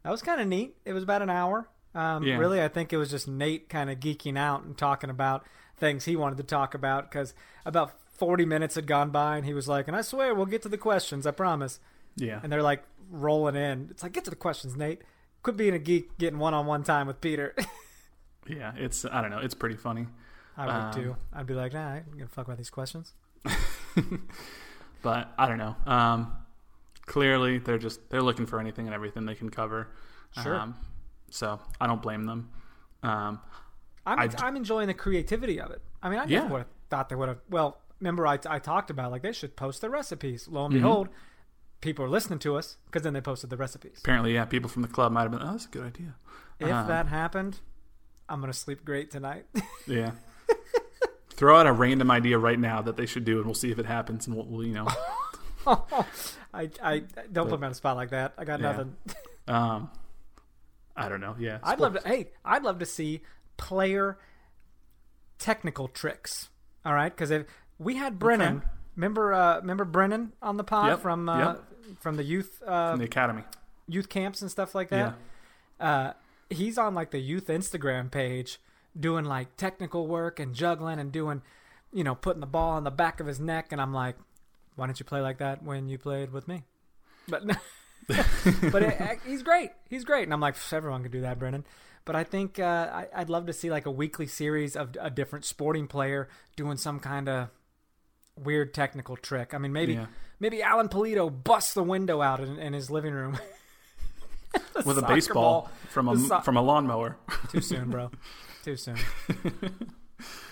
That was kind of neat. It was about an hour. Really, I think it was just Nate kind of geeking out and talking about things he wanted to talk about because about 40 minutes had gone by and he was like, and I swear we'll get to the questions, I promise. Yeah. And they're like rolling in. It's like, get to the questions, Nate. Quit being a geek getting one-on-one time with Peter. Yeah, it's, I don't know, it's pretty funny. I would too. I'd be like, nah, I don't give a fuck about these questions. But I don't know. Clearly, they're looking for anything and everything they can cover. Sure. So I don't blame them. I'm enjoying the creativity of it. I mean, I never would have thought they would have. Well, remember I talked about like they should post their recipes. Lo and behold, people are listening to us because then they posted the recipes. Apparently, yeah, people from the club might have been, oh, that's a good idea. If that happened, I'm going to sleep great tonight. Yeah. Throw out a random idea right now that they should do, and we'll see if it happens, and we'll you know. I don't put me on a spot like that. I got nothing. I don't know. Yeah, I'd love to see player technical tricks. All right, because if we had Brennan, remember Brennan on the pod from the youth from the academy, youth camps and stuff like that. Yeah. He's on like the youth Instagram page doing like technical work and juggling and doing, you know, putting the ball on the back of his neck, and I'm like, why didn't you play like that when you played with me? But he's great. He's great. And I'm like, everyone can do that, Brennan. But I think I'd love to see like a weekly series of a different sporting player doing some kind of weird technical trick. I mean, maybe Alan Pulido busts the window out in his living room. With a baseball from a lawnmower. Too soon, bro. Too soon.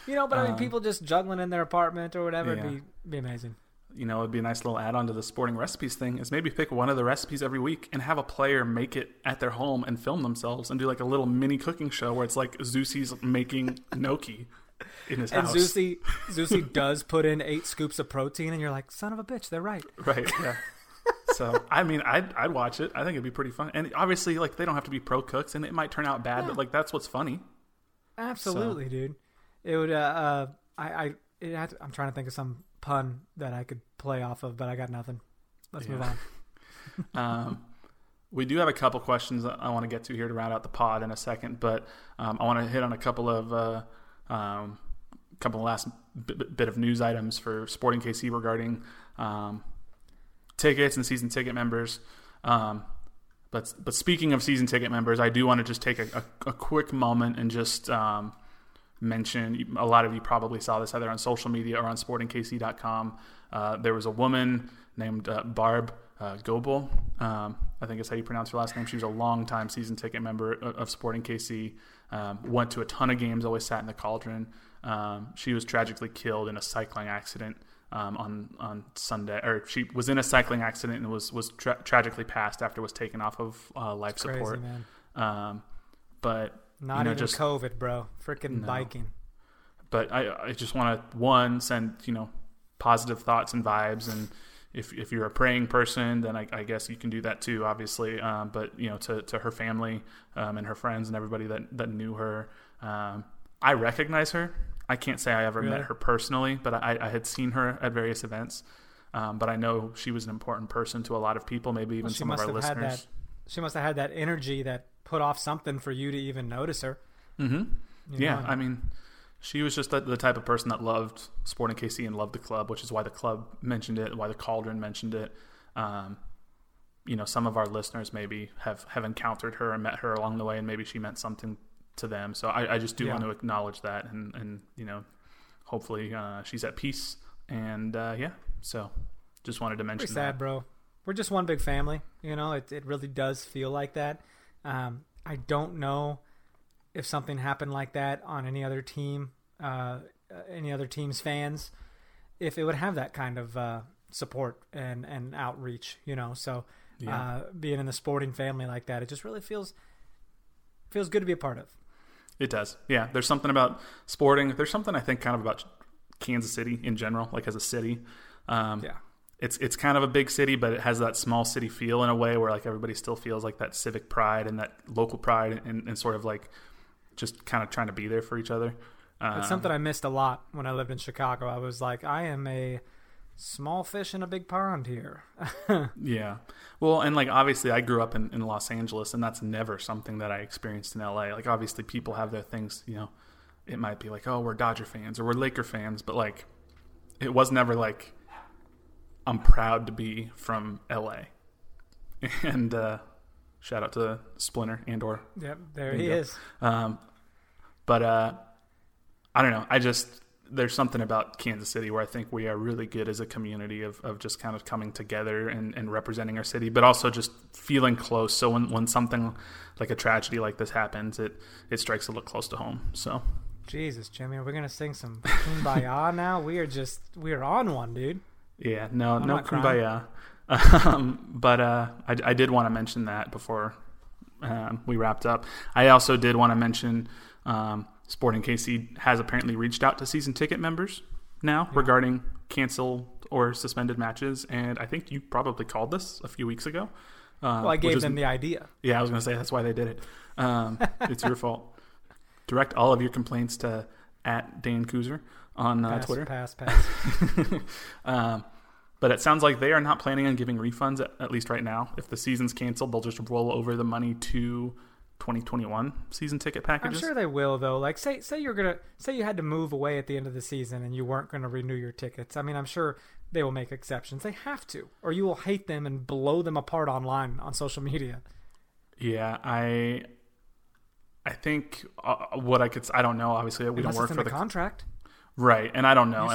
You know, but I mean, people just juggling in their apartment or whatever would be amazing. You know, it'd be a nice little add-on to the sporting recipes thing is maybe pick one of the recipes every week and have a player make it at their home and film themselves and do like a little mini cooking show where it's like Zusi's making gnocchi in his house. And Zusi does put in 8 scoops of protein and you're like, son of a bitch, they're right. Right, yeah. So, I mean, I'd watch it. I think it'd be pretty fun. And obviously, like, they don't have to be pro cooks and it might turn out bad, but like, that's what's funny. Absolutely, dude. It would, I'm trying to think of some pun that I could play off of, but I got nothing. Let's move on. We do have a couple questions I want to get to here to round out the pod in a second, but I want to hit on a couple of last bit of news items for Sporting KC regarding tickets and season ticket members. But speaking of season ticket members, I do want to just take a quick moment and just mention, a lot of you probably saw this either on social media or on sportingkc.com. There was a woman named Barb Goebel. I think is how you pronounce her last name. She was a longtime season ticket member of Sporting KC. Went to a ton of games, always sat in the cauldron. She was tragically killed in a cycling accident on Sunday, or she was in a cycling accident and was tragically passed after was taken off of life it's support. Crazy, man. But not even just COVID, bro. Freaking no. Biking. But I just want to send positive thoughts and vibes, and if you're a praying person, then I guess you can do that too, obviously. But to her family and her friends and everybody that knew her, I recognize her. I can't say I ever met her personally, but I had seen her at various events. But I know she was an important person to a lot of people, maybe even some of our listeners. She must have had that energy that put off something for you to even notice her. Mm-hmm. Yeah, I mean, she was just the type of person that loved Sporting KC and loved the club, which is why the club mentioned it, why the Cauldron mentioned it. Some of our listeners maybe have encountered her and met her along the way, and maybe she meant something to them. So I just do want to acknowledge that, and hopefully she's at peace. And so just wanted to mention that. Pretty sad, bro. We're just one big family. It really does feel like that. I don't know if something happened like that on any other team, any other team's fans, if it would have that kind of support and outreach, So being in the Sporting family like that, it just really feels good to be a part of. It does. Yeah. There's something about Sporting. There's something I think kind of about Kansas City in general, like as a city. It's kind of a big city, but it has that small city feel in a way where like everybody still feels like that civic pride and that local pride and sort of like just kind of trying to be there for each other. It's something I missed a lot when I lived in Chicago. I was like, I am a small fish in a big pond here. Yeah. Well, and like, obviously I grew up in Los Angeles, and that's never something that I experienced in LA. Like, obviously people have their things, it might be like, oh, we're Dodger fans or we're Laker fans, but like, it was never like, I'm proud to be from LA. And shout out to Splinter Andor. Yep. There he is. But I don't know. There's something about Kansas City where I think we are really good as a community of just kind of coming together and representing our city, but also just feeling close. So when something like a tragedy like this happens, it strikes a little close to home. So Jesus, Jimmy, are we going to sing some Kumbaya now? We're on one, dude. Yeah, no Kumbaya. But I did want to mention that before we wrapped up. I also did want to mention Sporting KC has apparently reached out to season ticket members now regarding canceled or suspended matches, and I think you probably called this a few weeks ago. Well, I gave them the idea. Yeah, I was going to say that's why they did it. It's your fault. Direct all of your complaints to @DanKuzer on Twitter. Pass. But it sounds like they are not planning on giving refunds, at least right now. If the season's canceled, they'll just roll over the money to 2021 season ticket packages. I'm sure they will, though. Like, say you had to move away at the end of the season and you weren't going to renew your tickets. I mean, I'm sure they will make exceptions. They have to, or you will hate them and blow them apart online on social media. Yeah, I think what I could. I don't know. Obviously, we don't work for the contract, right? And I don't know,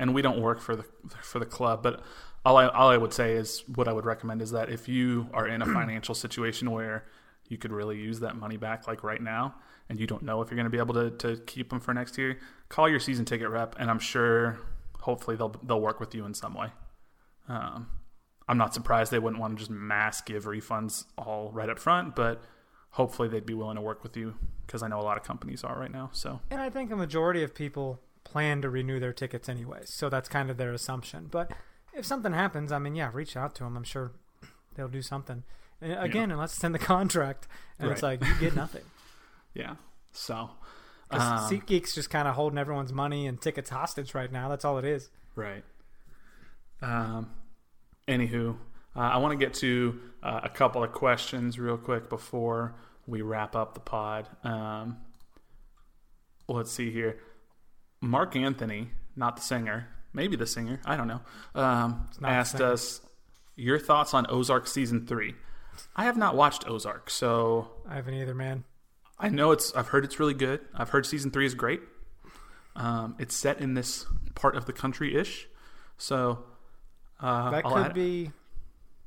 and we don't work for the club. But all I would say is what I would recommend is that if you are in a financial situation where you could really use that money back, like right now, and you don't know if you're going to be able to keep them for next year, call your season ticket rep, and I'm sure, hopefully, they'll work with you in some way. I'm not surprised they wouldn't want to just mass give refunds all right up front, but hopefully they'd be willing to work with you, because I know a lot of companies are right now. So, and I think a majority of people plan to renew their tickets anyway, so that's kind of their assumption. But if something happens, I mean, yeah, reach out to them. I'm sure they'll do something. Again, unless it's in the contract, and it's like you get nothing. Yeah. So SeatGeek's just kind of holding everyone's money and tickets hostage right now. That's all it is. Right. Anywho, I want to get to a couple of questions real quick before we wrap up the pod. Let's see here. Mark Anthony, not the singer, maybe the singer, I don't know, asked us your thoughts on Ozark season 3. I have not watched Ozark, so I haven't either, man. I know I've heard it's really good. I've heard season 3 is great. It's set in this part of the country-ish, so that could be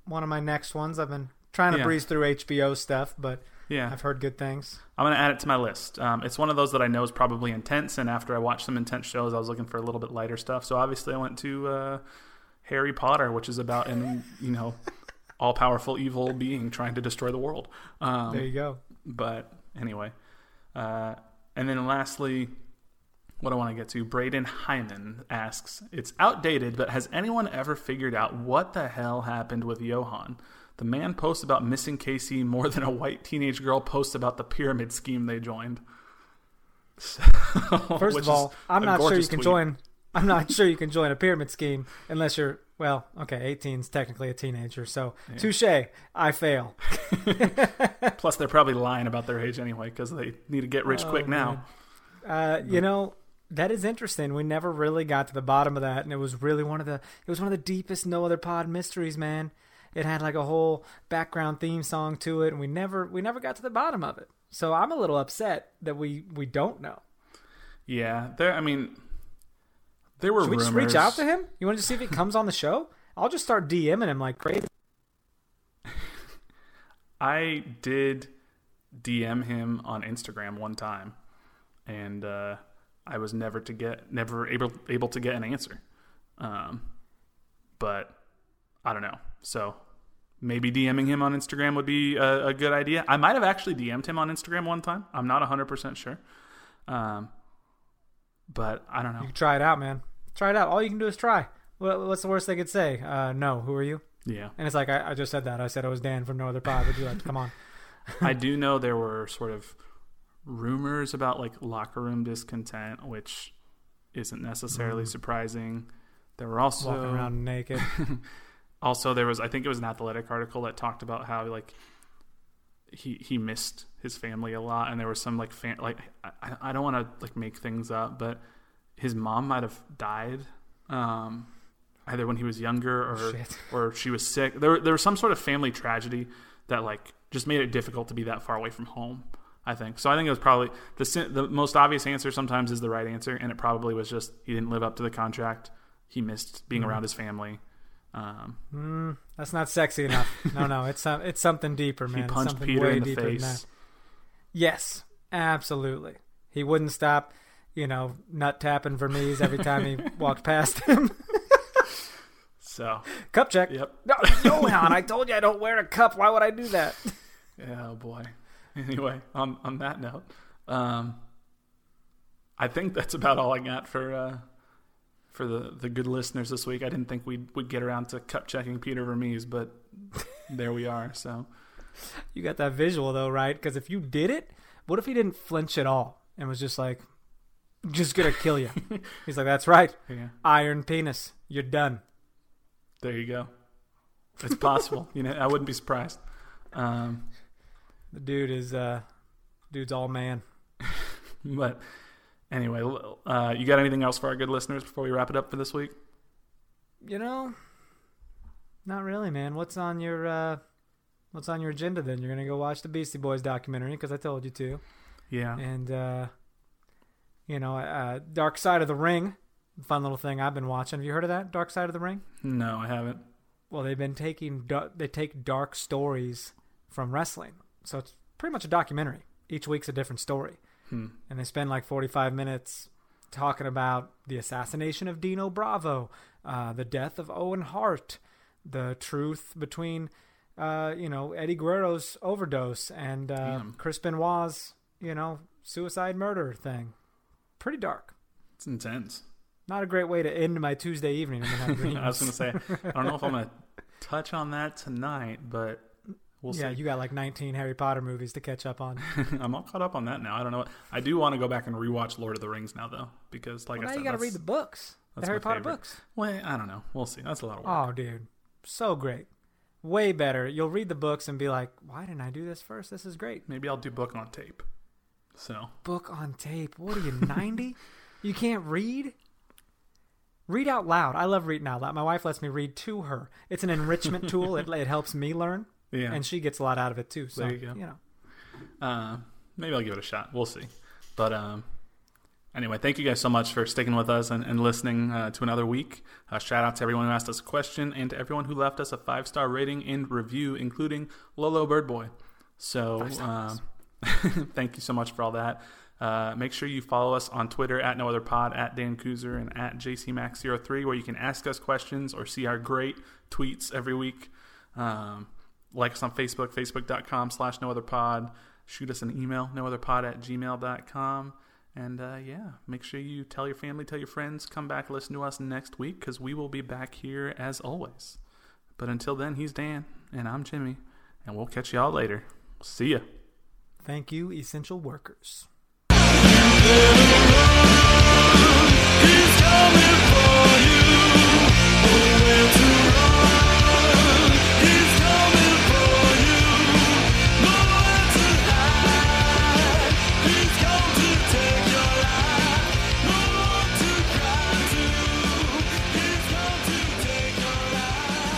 one of my next ones. I've been trying to breeze through HBO stuff, but Yeah. I've heard good things. I'm going to add it to my list. It's one of those that I know is probably intense, and after I watched some intense shows, I was looking for a little bit lighter stuff. So obviously I went to Harry Potter, which is about an, you know, all-powerful evil being trying to destroy the world. There you go. But anyway. And then lastly, what I want to get to, Braden Hyman asks, it's outdated, but has anyone ever figured out what the hell happened with Johan? The man posts about missing KC more than a white teenage girl posts about the pyramid scheme they joined. So, first of all, I'm not sure you can join. I'm not sure you can join a pyramid scheme unless you're, well, okay, 18 is technically a teenager. So, yeah. Touche, I fail. Plus, they're probably lying about their age anyway because they need to get rich quick now. You know, that is interesting. We never really got to the bottom of that, and it was really one of the deepest No Other Pod mysteries, man. It had like a whole background theme song to it, and we never got to the bottom of it. So I'm a little upset that we don't know. Yeah, there were rumors. Should we just reach out to him? You want to see if he comes on the show? I'll just start DMing him like crazy. I did DM him on Instagram one time, and I was never able to get an answer. But I don't know. So maybe DMing him on Instagram would be a good idea. I might have actually DM'd him on Instagram one time. I'm not 100% sure. But I don't know. You can try it out, man. Try it out. All you can do is try. What's the worst they could say? No. Who are you? Yeah. And it's like, I just said that. I said I was Dan from No Other Pod. Would you like to come on? I do know there were sort of rumors about like locker room discontent, which isn't necessarily surprising. There were also... walking around naked. Also, there was, I think it was an Athletic article that talked about how like he missed his family a lot, and there was some like I don't want to like make things up, but his mom might have died either when he was younger or she was sick. There was some sort of family tragedy that like just made it difficult to be that far away from home. I think so. I think it was probably the most obvious answer. Sometimes is the right answer, and it probably was just he didn't live up to the contract. He missed being around his family. That's not sexy enough. No, it's something deeper, man. He punched Peter in the face. Yes, absolutely. He wouldn't stop, you know, nut tapping Vermes every time he walked past him. So cup check. Yep. No, Johan, I told you I don't wear a cup. Why would I do that? Yeah, oh boy. Anyway, on that note, I think that's about all I got for the good listeners this week. I didn't think we would get around to cup checking Peter Vermes, but there we are. So you got that visual though, right? Because if you did it, what if he didn't flinch at all and was just like, just gonna kill you? He's like, that's right. Yeah. Iron penis. You're done. There you go. It's possible. You know, I wouldn't be surprised. The dude is dude's all man. But anyway, you got anything else for our good listeners before we wrap it up for this week? You know, not really, man. What's on your agenda then? You're going to go watch the Beastie Boys documentary because I told you to. Yeah. And, you know, Dark Side of the Ring, fun little thing I've been watching. Have you heard of that, Dark Side of the Ring? No, I haven't. Well, they've been they take dark stories from wrestling. So it's pretty much a documentary. Each week's a different story. And they spend like 45 minutes talking about the assassination of Dino Bravo, the death of Owen Hart, the truth between, you know, Eddie Guerrero's overdose and Chris Benoit's, you know, suicide murder thing. Pretty dark. It's intense. Not a great way to end my Tuesday evening. I was going to say, I don't know if I'm going to touch on that tonight, but... we'll see. You got like 19 Harry Potter movies to catch up on. I'm all caught up on that now. I don't know. I do want to go back and rewatch Lord of the Rings now, though, because like I said, you got to read the books, the Harry Potter books. Well, I don't know. We'll see. That's a lot of work. Oh, dude, so great, way better. You'll read the books and be like, "Why didn't I do this first? This is great." Maybe I'll do book on tape. So book on tape. What are you 90? You can't read. Read out loud. I love reading out loud. My wife lets me read to her. It's an enrichment tool. It helps me learn. Yeah. And she gets a lot out of it too. So, there you go. You know. Maybe I'll give it a shot. We'll see. But anyway, thank you guys so much for sticking with us and listening to another week. Shout out to everyone who asked us a question and to everyone who left us a 5-star rating and review, including Lolo Birdboy. So thank you so much for all that. Make sure you follow us on Twitter at NoOtherPod, at Dan Kuzer, and at JCMax03, where you can ask us questions or see our great tweets every week. Like us on Facebook, facebook.com/NoOtherPod. Shoot us an email, nootherpod@gmail.com. And yeah, make sure you tell your family, tell your friends, come back, listen to us next week, because we will be back here as always. But until then, he's Dan, and I'm Jimmy, and we'll catch y'all later. See ya. Thank you, essential workers. He's coming for you. Nowhere to run. He's coming for you. Nowhere to hide. He's come to take your life. No one to cry to. He's come to take your life.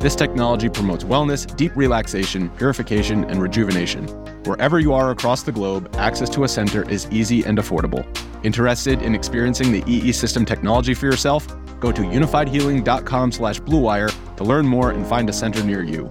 This technology promotes wellness, deep relaxation, purification, and rejuvenation. Wherever you are across the globe, access to a center is easy and affordable. Interested in experiencing the EE System technology for yourself? Go to unifiedhealing.com/bluewire to learn more and find a center near you.